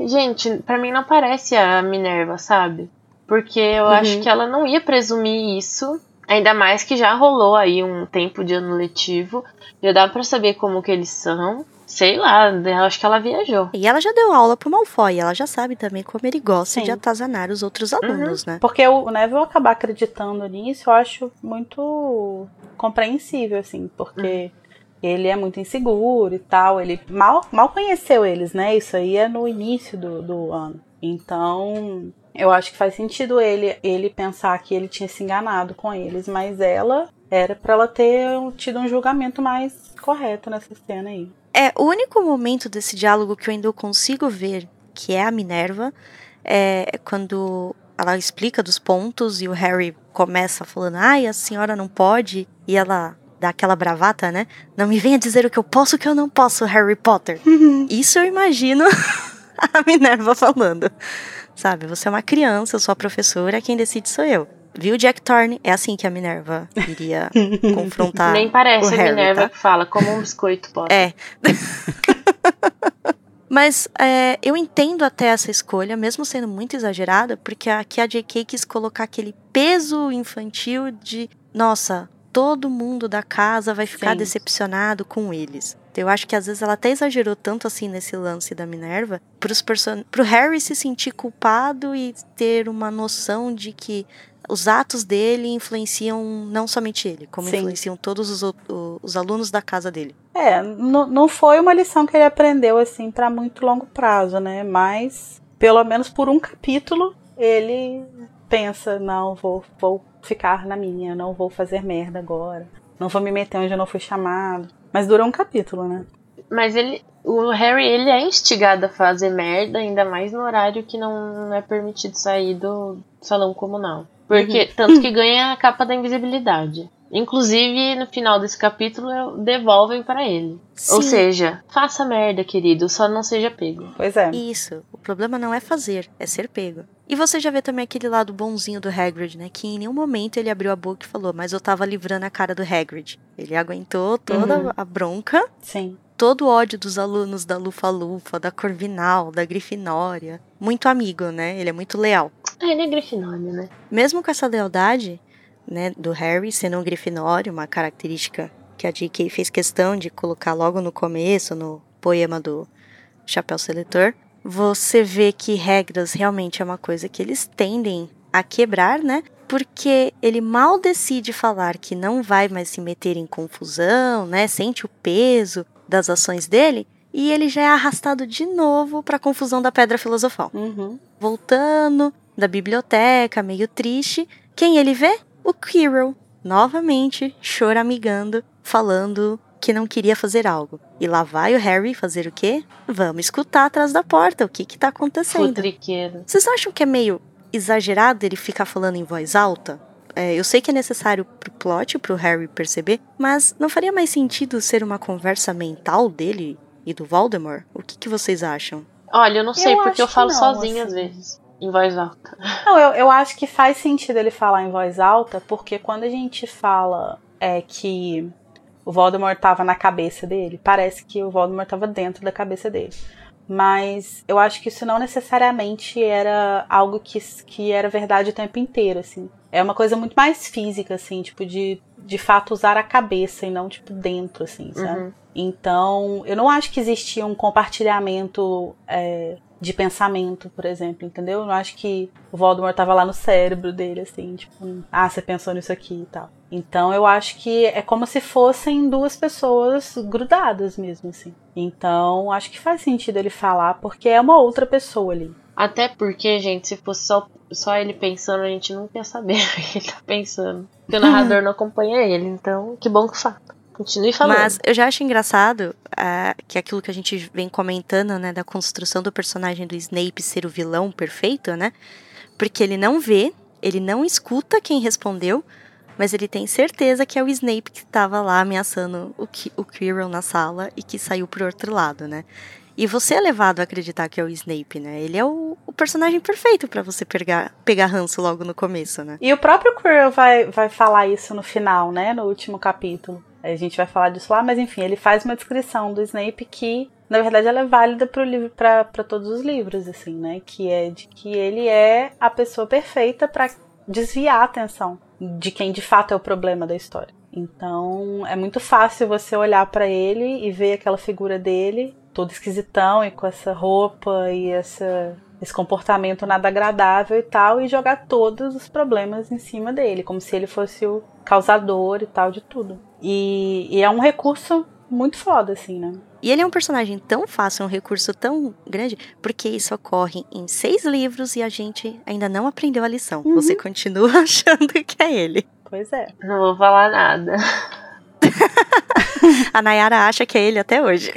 gente, pra mim não parece a Minerva, sabe? Porque eu acho que ela não ia presumir isso, ainda mais que já rolou aí um tempo de ano letivo, já dá pra saber como que eles são, sei lá, eu acho que ela viajou. E ela já deu aula pro Malfoy, ela já sabe também como ele gosta de atazanar os outros alunos, né? Porque o Neville acabar acreditando nisso, eu acho muito compreensível, assim, porque... ele é muito inseguro e tal, ele mal conheceu eles, né? Isso aí é no início do ano. Então, eu acho que faz sentido ele pensar que ele tinha se enganado com eles, mas ela era pra ela ter tido um julgamento mais correto nessa cena aí. É, o único momento desse diálogo que eu ainda consigo ver, que é a Minerva, é quando... ela explica dos pontos e o Harry começa falando, a senhora não pode, e ela... daquela bravata, né? Não me venha dizer o que eu posso, o que eu não posso, Harry Potter. Isso eu imagino a Minerva falando. Sabe, você é uma criança, eu sou a professora, quem decide sou eu. Viu, Jack Thorne? É assim que a Minerva iria confrontar. Nem parece o Harry, a Minerva que fala, como um biscoito, Potter. É. Mas eu entendo até essa escolha, mesmo sendo muito exagerada, porque aqui a J.K. quis colocar aquele peso infantil de, nossa... todo mundo da casa vai ficar decepcionado com eles. Então, eu acho que às vezes ela até exagerou tanto assim nesse lance da Minerva pro Harry se sentir culpado e ter uma noção de que os atos dele influenciam não somente ele, como Sim. influenciam todos os alunos da casa dele. É, não foi uma lição que ele aprendeu, assim, para muito longo prazo, né? Mas, pelo menos por um capítulo, ele pensa, não, vou ficar na minha, não vou fazer merda agora, não vou me meter onde eu não fui chamado. Mas durou um capítulo, né? Mas o Harry, ele é instigado a fazer merda, ainda mais no horário que não é permitido sair do salão comunal. Porque, tanto que ganha a capa da invisibilidade. Inclusive, no final desse capítulo, devolvem para ele. Sim. Ou seja, faça merda, querido, só não seja pego. Pois é. Isso, o problema não é fazer, é ser pego. E você já vê também aquele lado bonzinho do Hagrid, né? Que em nenhum momento ele abriu a boca e falou, mas eu tava livrando a cara do Hagrid. Ele aguentou toda a bronca. Sim. Todo o ódio dos alunos da Lufa-Lufa, da Corvinal, da Grifinória. Muito amigo, né? Ele é muito leal. Ah, ele é Grifinória, né? Mesmo com essa lealdade, né, do Harry sendo um Grifinório, uma característica que a J.K. fez questão de colocar logo no começo, no poema do Chapéu Seletor, você vê que regras realmente é uma coisa que eles tendem a quebrar, né? Porque ele mal decide falar que não vai mais se meter em confusão, né? Sente o peso das ações dele, e ele já é arrastado de novo para a confusão da Pedra Filosofal. Voltando da biblioteca, meio triste, quem ele vê? O Quirrell, novamente, choramingando, falando que não queria fazer algo. E lá vai o Harry fazer o quê? Vamos escutar atrás da porta o que tá acontecendo. Futriqueiro. Vocês acham que é meio exagerado ele ficar falando em voz alta? É, eu sei que é necessário pro plot, pro Harry perceber, mas não faria mais sentido ser uma conversa mental dele e do Voldemort? O que vocês acham? Olha, eu não sei, porque eu falo sozinha às vezes, em voz alta. Não, eu acho que faz sentido ele falar em voz alta, porque quando a gente fala que o Voldemort tava na cabeça dele, parece que o Voldemort tava dentro da cabeça dele. Mas eu acho que isso não necessariamente era algo que era verdade o tempo inteiro, assim. É uma coisa muito mais física, assim, tipo, de fato usar a cabeça e não, tipo, dentro, assim, sabe? Então, eu não acho que existia um compartilhamento de pensamento, por exemplo, entendeu? Eu não acho que o Voldemort tava lá no cérebro dele, assim, tipo, ah, você pensou nisso aqui e tal. Então, eu acho que é como se fossem duas pessoas grudadas mesmo, assim. Então, acho que faz sentido ele falar, porque é uma outra pessoa ali. Até porque, gente, se fosse só ele pensando, a gente não ia saber o que ele tá pensando. Porque o narrador não acompanha ele, então que bom que fala. Continue falando. Mas eu já acho engraçado que aquilo que a gente vem comentando, né, da construção do personagem do Snape ser o vilão perfeito, né? Porque ele não vê, ele não escuta quem respondeu, mas ele tem certeza que é o Snape que estava lá ameaçando o Quirrell na sala e que saiu pro outro lado, né? E você é levado a acreditar que é o Snape, né? Ele é o personagem perfeito pra você pegar ranço logo no começo, né? E o próprio Quirrell vai falar isso no final, né? No último capítulo. A gente vai falar disso lá, mas enfim, ele faz uma descrição do Snape que, na verdade, ela é válida pro livro, pra todos os livros, assim, né? Que é de que ele é a pessoa perfeita pra desviar a atenção de quem de fato é o problema da história. Então, é muito fácil você olhar pra ele e ver aquela figura dele todo esquisitão e com essa roupa e esse comportamento nada agradável e tal, e jogar todos os problemas em cima dele, como se ele fosse o causador e tal de tudo. E é um recurso muito foda, assim, né? E ele é um personagem tão fácil, um recurso tão grande, porque isso ocorre em 6 livros e a gente ainda não aprendeu a lição. Você continua achando que é ele. Pois é. Não vou falar nada. A Nayara acha que é ele até hoje.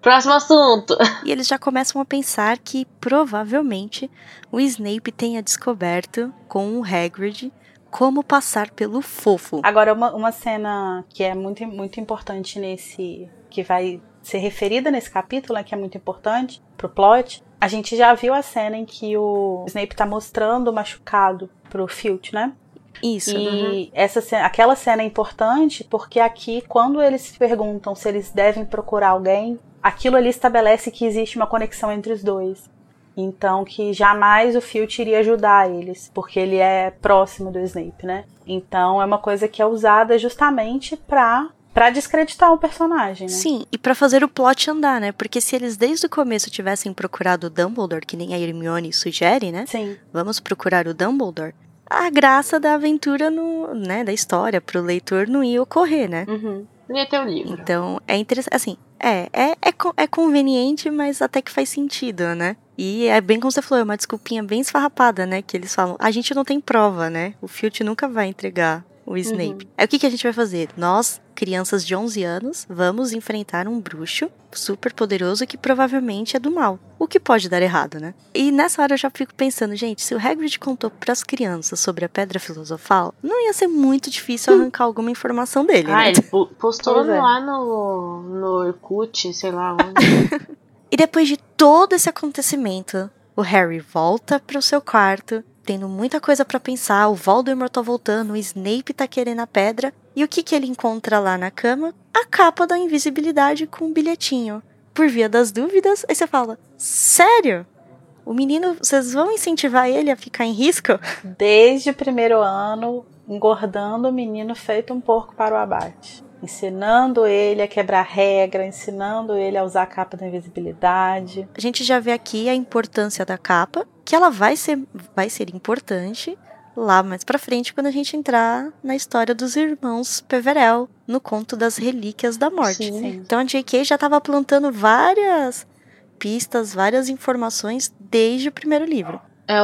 Próximo assunto. E eles já começam a pensar que provavelmente o Snape tenha descoberto com o Hagrid como passar pelo fofo. Agora, uma cena que é muito, muito importante nesse, que vai ser referida nesse capítulo, que é muito importante pro plot. A gente já viu a cena em que o Snape tá mostrando o machucado pro Filch, né? Isso. E aquela cena é importante porque aqui, quando eles perguntam se eles devem procurar alguém, aquilo ali estabelece que existe uma conexão entre os dois. Então, que jamais o Filch iria ajudar eles, porque ele é próximo do Snape, né? Então, é uma coisa que é usada justamente pra descreditar o personagem, né? Sim, e pra fazer o plot andar, né? Porque se eles desde o começo tivessem procurado o Dumbledore, que nem a Hermione sugere, né? Sim. Vamos procurar o Dumbledore. a graça da aventura, no, né, da história, pro leitor não ia ocorrer, né? Uhum. Não ia ter o livro. Então, é interessante, assim, é conveniente, mas até que faz sentido, né? E é bem como você falou, é uma desculpinha bem esfarrapada, né? Que eles falam, a gente não tem prova, né? O Filch nunca vai entregar o Snape. Uhum. Aí o que a gente vai fazer? Nós, crianças de 11 anos, vamos enfrentar um bruxo super poderoso que provavelmente é do mal. O que pode dar errado, né? E nessa hora eu já fico pensando, gente, se o Hagrid contou pras crianças sobre a Pedra Filosofal, não ia ser muito difícil arrancar alguma informação dele, né? Ah, ele postou lá no Orkut, sei lá onde. E depois de todo esse acontecimento, o Harry volta pro seu quarto, tendo muita coisa pra pensar, o Voldemort tá voltando, o Snape tá querendo a pedra. E o que ele encontra lá na cama? A capa da invisibilidade com um bilhetinho. Por via das dúvidas, aí você fala, sério? O menino, vocês vão incentivar ele a ficar em risco? Desde o primeiro ano, engordando o menino feito um porco para o abate. Ensinando ele a quebrar regra, ensinando ele a usar a capa da invisibilidade. A gente já vê aqui a importância da capa, que ela vai ser importante lá mais pra frente, quando a gente entrar na história dos irmãos Peverell, no conto das Relíquias da Morte. Sim. Então a J.K. já estava plantando várias pistas, várias informações desde o primeiro livro. É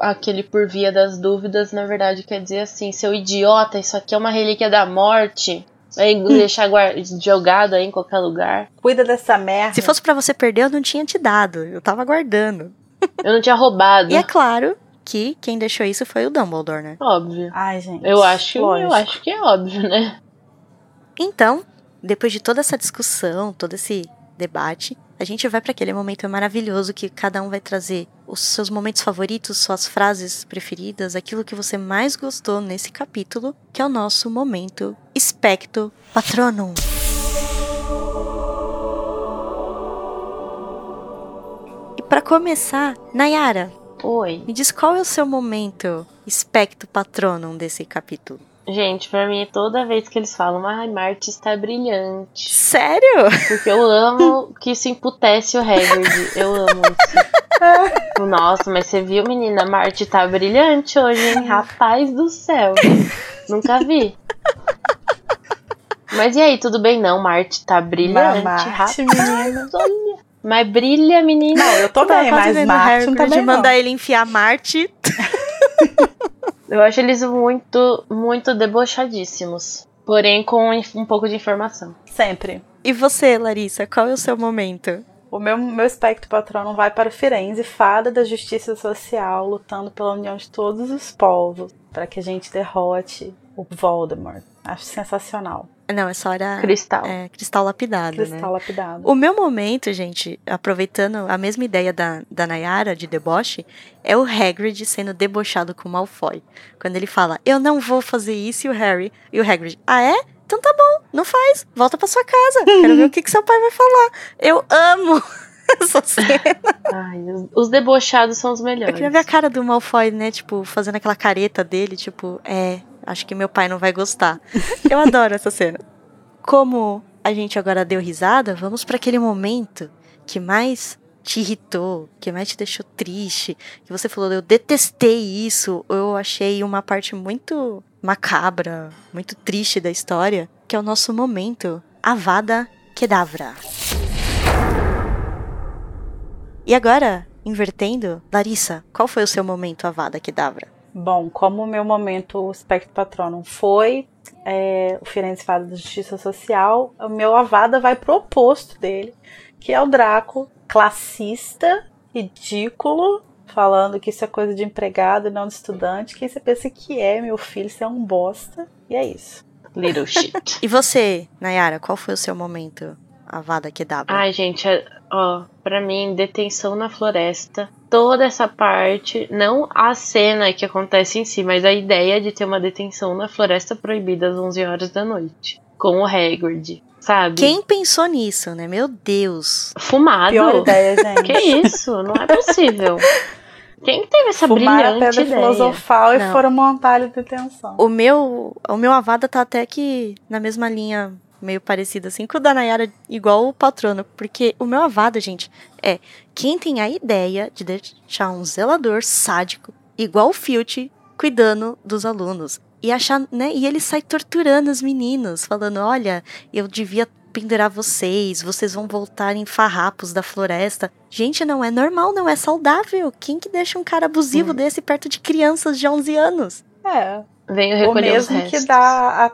aquele por via das dúvidas, na verdade, quer dizer assim, seu idiota, isso aqui é uma relíquia da morte. É deixar jogado aí em qualquer lugar. Cuida dessa merda. Se fosse pra você perder, eu não tinha te dado. Eu tava guardando. Eu não tinha roubado. E é claro que quem deixou isso foi o Dumbledore, né? Óbvio. Ai, gente. Eu acho que é óbvio, né? Então, depois de toda essa discussão, todo esse debate, a gente vai pra aquele momento maravilhoso que cada um vai trazer os seus momentos favoritos, suas frases preferidas, aquilo que você mais gostou nesse capítulo, que é o nosso momento Expecto Patronum. E pra começar, Nayara, oi, me diz qual é o seu momento Expecto Patronum desse capítulo? Gente, pra mim, toda vez que eles falam, ah, Marte está brilhante. Sério? Porque eu amo que isso imputece o Hagrid. Eu amo isso. Nossa, mas você viu, menina? Marte tá brilhante hoje, hein? Rapaz do céu. Nunca vi. Mas e aí, tudo bem? Não, Marte tá brilhante. Marte, menina. Olha. Mas brilha, menina. Não, eu tô bem, mas Marte não tá bem, não. Mandar ele enfiar Marte... Eu acho eles muito, muito debochadíssimos. Porém, com um pouco de informação. Sempre. E você, Larissa, qual é o seu momento? O meu espectro patrono vai para o Firenze, fada da justiça social, lutando pela união de todos os povos, para que a gente derrote o Voldemort. Acho sensacional. Não, essa hora... Cristal. É, cristal lapidado, cristal, né? Lapidado. O meu momento, gente, aproveitando a mesma ideia da Nayara, de deboche, é o Hagrid sendo debochado com o Malfoy. Quando ele fala, eu não vou fazer isso, e o Harry... E o Hagrid, ah, é? Então tá bom, não faz, volta pra sua casa, quero ver o que seu pai vai falar. Eu amo essa cena. Ai, os debochados são os melhores. Eu queria ver a cara do Malfoy, né, tipo, fazendo aquela careta dele, tipo, acho que meu pai não vai gostar. Eu adoro essa cena. Como a gente agora deu risada, vamos para aquele momento que mais te irritou, que mais te deixou triste, que você falou, eu detestei isso, eu achei uma parte muito macabra, muito triste da história, que é o nosso momento Avada Kedavra. E agora, invertendo, Larissa, qual foi o seu momento Avada Kedavra? Bom, como o meu momento o Espectro Patronum foi o Firenze Fada da Justiça Social, o meu Avada vai pro oposto dele, que é o Draco, classista, ridículo, falando que isso é coisa de empregado e não de estudante, que você pensa que é, meu filho, você é um bosta, e é isso. Little shit. E você, Nayara, qual foi o seu momento Avada Kedavra? Ai, gente, ó, pra mim, detenção na floresta, toda essa parte, não a cena que acontece em si, mas a ideia de ter uma detenção na Floresta Proibida às 11 horas da noite, com o Hagrid, sabe? Quem pensou nisso, né? Meu Deus. Fumado. Pior ideia, gente. Que isso? Não é possível. Quem teve essa brilhante ideia? Fumaram a Pedra Filosofal e foram montar a detenção. O meu Avada tá até que na mesma linha... meio parecido assim, com o da Nayara, igual o patrono, porque o meu Avada, gente, é quem tem a ideia de deixar um zelador sádico, igual o Filch, cuidando dos alunos. E achar, né? E ele sai torturando os meninos, falando, olha, eu devia pendurar vocês, vocês vão voltar em farrapos da floresta. Gente, não é normal, não é saudável. Quem que deixa um cara abusivo desse perto de crianças de 11 anos? É. Venho recolher o mesmo os que dá a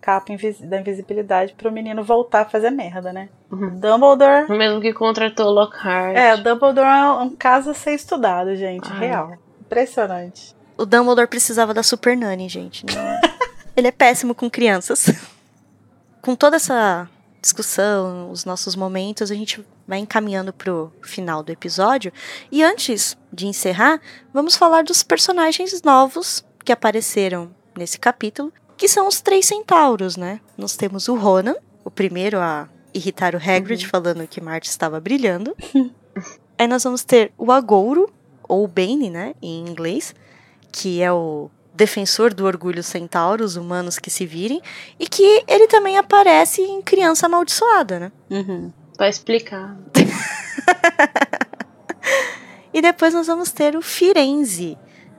capa da invisibilidade pro menino voltar a fazer merda, né? Dumbledore... O mesmo que contratou o Lockhart. É, Dumbledore é um caso a ser estudado, gente. Ai. Real. Impressionante. O Dumbledore precisava da Super Nanny, gente. Né? Ele é péssimo com crianças. Com toda essa discussão, os nossos momentos, a gente vai encaminhando pro final do episódio. E antes de encerrar, vamos falar dos personagens novos que apareceram nesse capítulo, que são os 3 centauros, né? Nós temos o Ronan, o primeiro a irritar o Hagrid, falando que Marte estava brilhando. Aí nós vamos ter o Agouro, ou Bane, né, em inglês, que é o defensor do orgulho centauro, os humanos que se virem, e que ele também aparece em Criança Amaldiçoada, né? Pra explicar. E depois nós vamos ter o Firenze,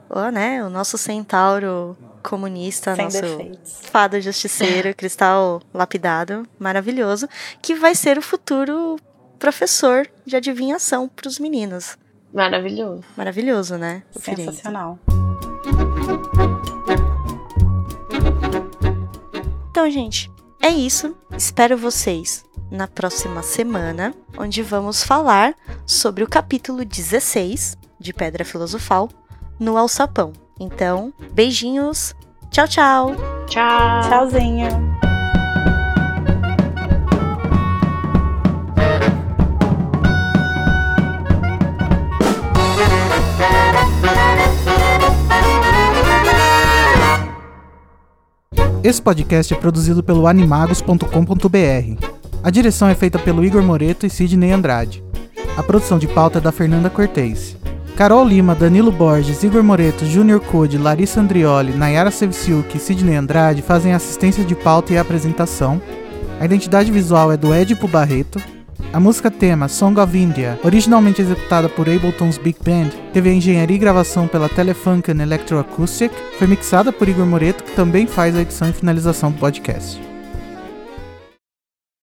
oh, né? O nosso centauro comunista, sem nosso defeitos. Fada justiceiro, cristal lapidado, maravilhoso, que vai ser o futuro professor de adivinhação para os meninos. Maravilhoso. Maravilhoso, né? Sensacional. Então, gente, é isso. Espero vocês na próxima semana, onde vamos falar sobre o capítulo 16 de Pedra Filosofal, no alçapão. Então, beijinhos. Tchau, tchau. Tchau. Tchauzinho. Esse podcast é produzido pelo animagos.com.br. A direção é feita pelo Igor Moretto e Sidney Andrade. A produção de pauta é da Fernanda Cortez. Carol Lima, Danilo Borges, Igor Moretto, Júnior Code, Larissa Andriolli, Nayara Sevisiuk e Sidney Andrade fazem assistência de pauta e apresentação. A identidade visual é do Edipo Barreto. A música tema Song of India, originalmente executada por Ableton's Big Band, teve a engenharia e gravação pela Telefunken Electroacoustic, foi mixada por Igor Moretto, que também faz a edição e finalização do podcast.